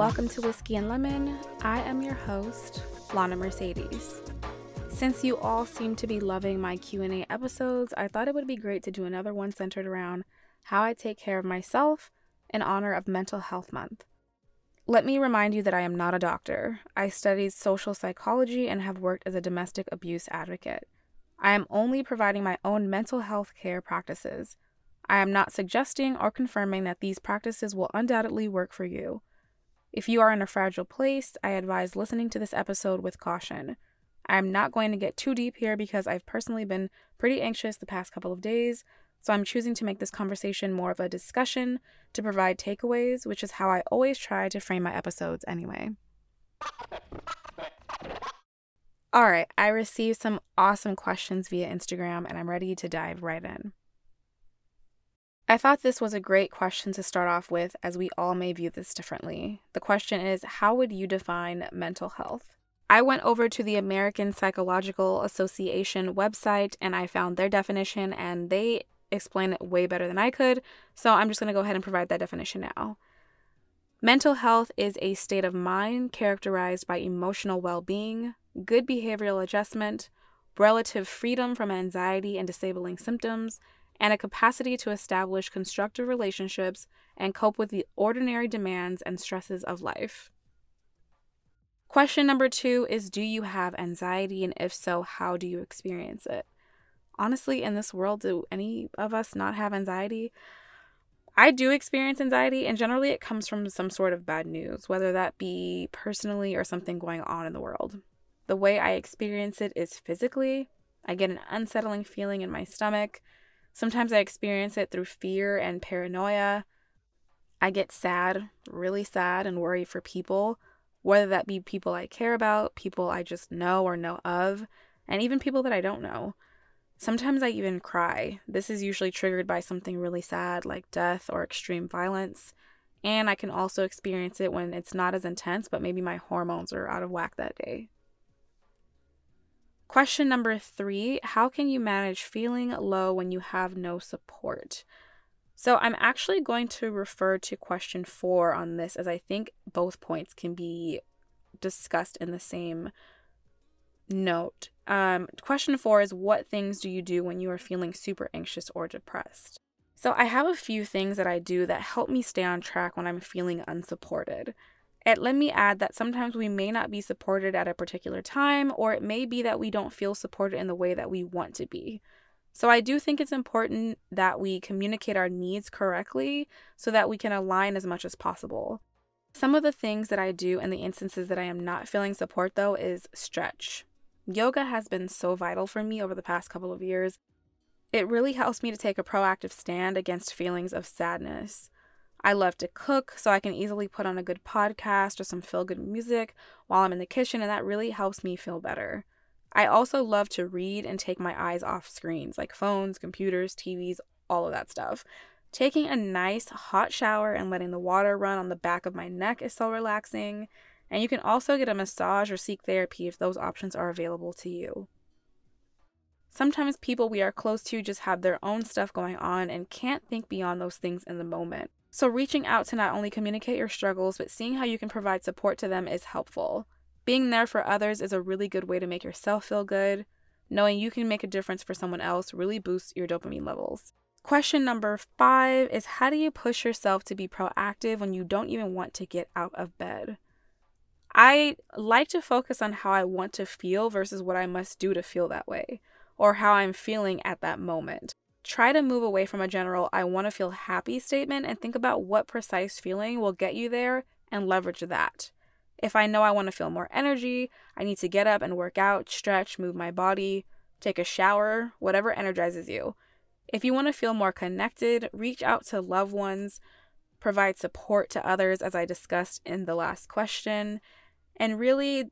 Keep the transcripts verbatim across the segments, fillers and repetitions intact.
Welcome to Whiskey and Lemon. I am your host, Lana Mercedes. Since you all seem to be loving my Q and A episodes, I thought it would be great to do another one centered around how I take care of myself in honor of Mental Health Month. Let me remind you that I am not a doctor. I studied social psychology and have worked as a domestic abuse advocate. I am only providing my own mental health care practices. I am not suggesting or confirming that these practices will undoubtedly work for you. If you are in a fragile place, I advise listening to this episode with caution. I am not going to get too deep here because I've personally been pretty anxious the past couple of days, so I'm choosing to make this conversation more of a discussion to provide takeaways, which is how I always try to frame my episodes anyway. All right, I received some awesome questions via Instagram, and I'm ready to dive right in. I thought this was a great question to start off with, as we all may view this differently. The question is, how would you define mental health? I went over to the American Psychological Association website and I found their definition, and they explain it way better than I could, so I'm just going to go ahead and provide that definition now. Mental health is a state of mind characterized by emotional well-being, good behavioral adjustment, relative freedom from anxiety and disabling symptoms, and a capacity to establish constructive relationships and cope with the ordinary demands and stresses of life. Question number two is, do you have anxiety? And if so, how do you experience it? Honestly, in this world, do any of us not have anxiety? I do experience anxiety, and generally it comes from some sort of bad news, whether that be personally or something going on in the world. The way I experience it is physically. I get an unsettling feeling in my stomach. Sometimes I experience it through fear and paranoia. I get sad, really sad and worried for people, whether that be people I care about, people I just know or know of, and even people that I don't know. Sometimes I even cry. This is usually triggered by something really sad like death or extreme violence. And I can also experience it when it's not as intense, but maybe my hormones are out of whack that day. Question number three, how can you manage feeling low when you have no support? So I'm actually going to refer to question four on this, as I think both points can be discussed in the same note. Um, question four is, what things do you do when you are feeling super anxious or depressed? So I have a few things that I do that help me stay on track when I'm feeling unsupported. And let me add that sometimes we may not be supported at a particular time, or it may be that we don't feel supported in the way that we want to be. So I do think it's important that we communicate our needs correctly so that we can align as much as possible. Some of the things that I do in the instances that I am not feeling support, though, is stretch. Yoga has been so vital for me over the past couple of years. It really helps me to take a proactive stand against feelings of sadness. I love to cook, so I can easily put on a good podcast or some feel-good music while I'm in the kitchen, and that really helps me feel better. I also love to read and take my eyes off screens, like phones, computers, T Vs, all of that stuff. Taking a nice hot shower and letting the water run on the back of my neck is so relaxing, and you can also get a massage or seek therapy if those options are available to you. Sometimes people we are close to just have their own stuff going on and can't think beyond those things in the moment. So reaching out to not only communicate your struggles, but seeing how you can provide support to them is helpful. Being there for others is a really good way to make yourself feel good. Knowing you can make a difference for someone else really boosts your dopamine levels. Question number five is, how do you push yourself to be proactive when you don't even want to get out of bed? I like to focus on how I want to feel versus what I must do to feel that way, or how I'm feeling at that moment. Try to move away from a general "I want to feel happy" statement and think about what precise feeling will get you there and leverage that. If I know I want to feel more energy, I need to get up and work out, stretch, move my body, take a shower, whatever energizes you. If you want to feel more connected, reach out to loved ones, provide support to others, as I discussed in the last question. And really,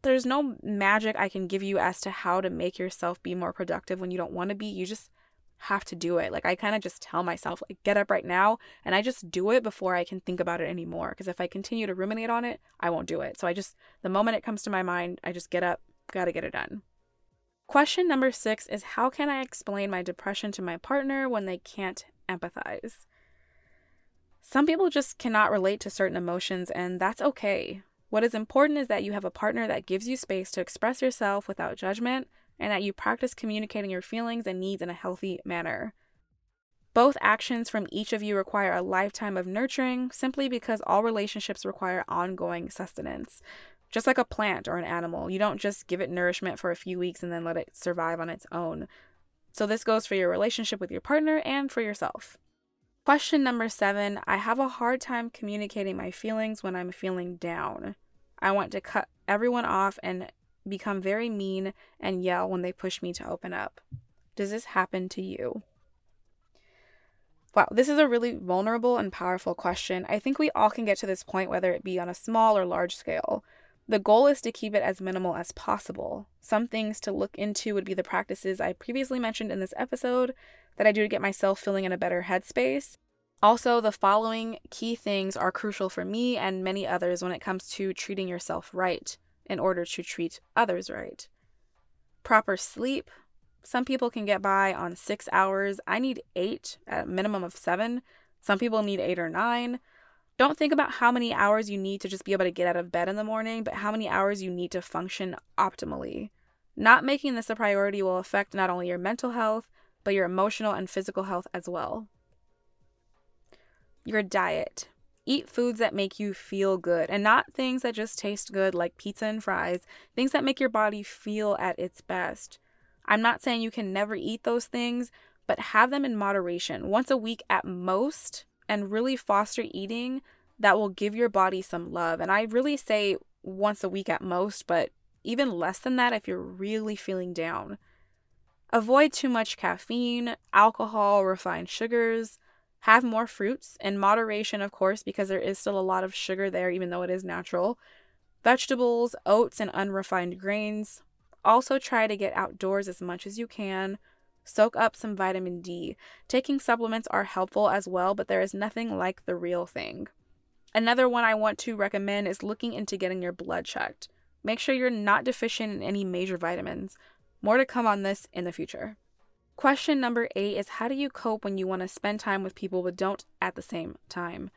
there's no magic I can give you as to how to make yourself be more productive when you don't want to be. You just have to do it. Like, I kind of just tell myself, like, get up right now, and I just do it before I can think about it anymore, because if I continue to ruminate on it, I won't do it. So I just, the moment it comes to my mind, I just get up, gotta get it done. Question number six is, how can I explain my depression to my partner when they can't empathize? Some people just cannot relate to certain emotions, and that's okay. What is important is that you have a partner that gives you space to express yourself without judgment, and that you practice communicating your feelings and needs in a healthy manner. Both actions from each of you require a lifetime of nurturing, simply because all relationships require ongoing sustenance. Just like a plant or an animal, you don't just give it nourishment for a few weeks and then let it survive on its own. So this goes for your relationship with your partner and for yourself. Question number seven, I have a hard time communicating my feelings when I'm feeling down. I want to cut everyone off and become very mean and yell when they push me to open up. Does this happen to you? Wow, this is a really vulnerable and powerful question. I think we all can get to this point, whether it be on a small or large scale. The goal is to keep it as minimal as possible. Some things to look into would be the practices I previously mentioned in this episode that I do to get myself feeling in a better headspace. Also, the following key things are crucial for me and many others when it comes to treating yourself right in order to treat others right. Proper sleep. Some people can get by on six hours. I need eight, a minimum of seven. Some people need eight or nine. Don't think about how many hours you need to just be able to get out of bed in the morning, but how many hours you need to function optimally. Not making this a priority will affect not only your mental health, but your emotional and physical health as well. Your diet. Eat foods that make you feel good, and not things that just taste good like pizza and fries, things that make your body feel at its best. I'm not saying you can never eat those things, but have them in moderation, once a week at most, and really foster eating that will give your body some love. And I really say once a week at most, but even less than that if you're really feeling down. Avoid too much caffeine, alcohol, refined sugars. Have more fruits, in moderation, of course, because there is still a lot of sugar there, even though it is natural. Vegetables, oats, and unrefined grains. Also try to get outdoors as much as you can. Soak up some vitamin D. Taking supplements are helpful as well, but there is nothing like the real thing. Another one I want to recommend is looking into getting your blood checked. Make sure you're not deficient in any major vitamins. More to come on this in the future. Question number eight is, how do you cope when you want to spend time with people but don't at the same time?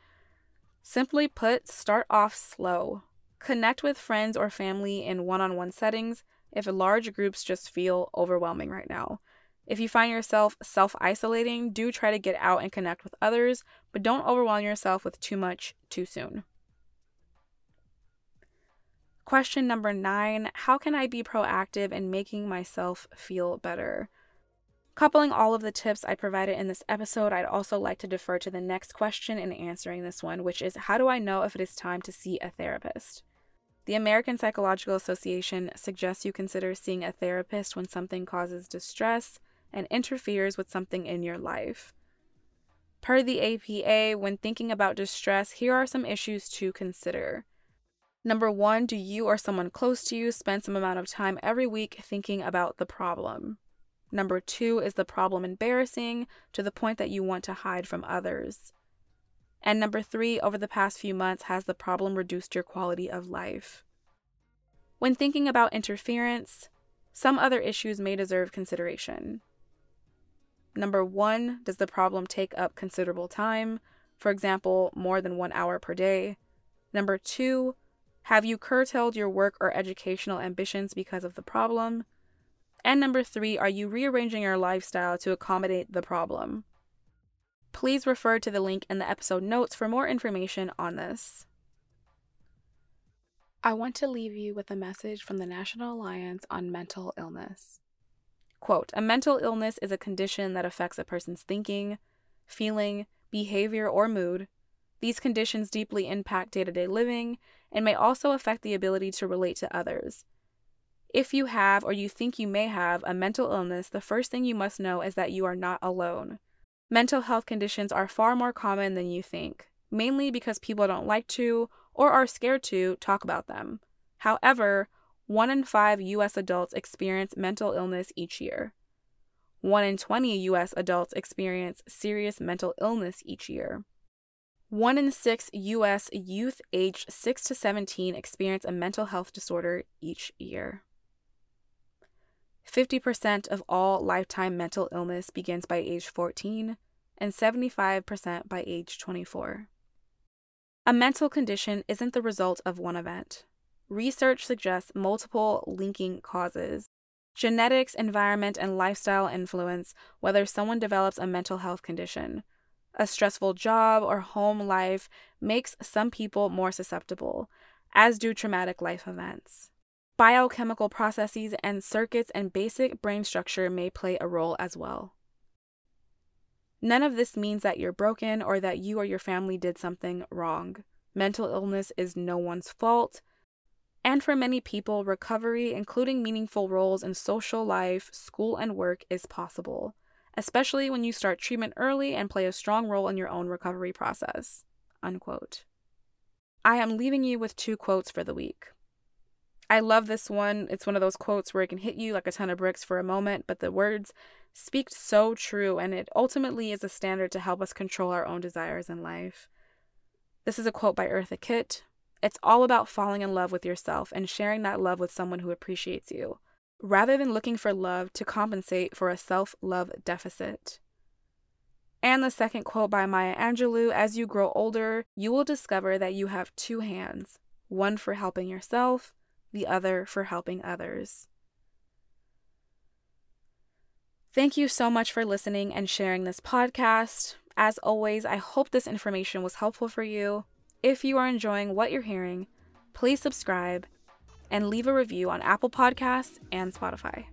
Simply put, start off slow. Connect with friends or family in one-on-one settings if large groups just feel overwhelming right now. If you find yourself self-isolating, do try to get out and connect with others, but don't overwhelm yourself with too much too soon. Question number nine, how can I be proactive in making myself feel better? Coupling all of the tips I provided in this episode, I'd also like to defer to the next question in answering this one, which is, how do I know if it is time to see a therapist? The American Psychological Association suggests you consider seeing a therapist when something causes distress and interferes with something in your life. Per the A P A, when thinking about distress, here are some issues to consider. Number one, do you or someone close to you spend some amount of time every week thinking about the problem? Number two, is the problem embarrassing to the point that you want to hide from others? And number three, over the past few months, has the problem reduced your quality of life? When thinking about interference, some other issues may deserve consideration. Number one, does the problem take up considerable time? For example, more than one hour per day. Number two, have you curtailed your work or educational ambitions because of the problem? And number three, are you rearranging your lifestyle to accommodate the problem? Please refer to the link in the episode notes for more information on this. I want to leave you with a message from the National Alliance on Mental Illness. Quote, "A mental illness is a condition that affects a person's thinking, feeling, behavior, or mood. These conditions deeply impact day-to-day living and may also affect the ability to relate to others. If you have, or you think you may have, a mental illness, the first thing you must know is that you are not alone. Mental health conditions are far more common than you think, mainly because people don't like to, or are scared to, talk about them. However, one in five U S adults experience mental illness each year. One in twenty U S adults experience serious mental illness each year. One in six U S youth aged six to seventeen experience a mental health disorder each year. fifty percent of all lifetime mental illness begins by age fourteen and seventy-five percent by age twenty-four. A mental condition isn't the result of one event. Research suggests multiple linking causes. Genetics, environment, and lifestyle influence whether someone develops a mental health condition. A stressful job or home life makes some people more susceptible, as do traumatic life events. Biochemical processes and circuits and basic brain structure may play a role as well. None of this means that you're broken or that you or your family did something wrong. Mental illness is no one's fault. And for many people, recovery, including meaningful roles in social life, school, and work, is possible, especially when you start treatment early and play a strong role in your own recovery process." Unquote. I am leaving you with two quotes for the week. I love this one. It's one of those quotes where it can hit you like a ton of bricks for a moment, but the words speak so true, and it ultimately is a standard to help us control our own desires in life. This is a quote by Eartha Kitt. "It's all about falling in love with yourself and sharing that love with someone who appreciates you, rather than looking for love to compensate for a self-love deficit." And the second quote by Maya Angelou, "As you grow older, you will discover that you have two hands, one for helping yourself, the other for helping others." Thank you so much for listening and sharing this podcast. As always, I hope this information was helpful for you. If you are enjoying what you're hearing, please subscribe and leave a review on Apple Podcasts and Spotify.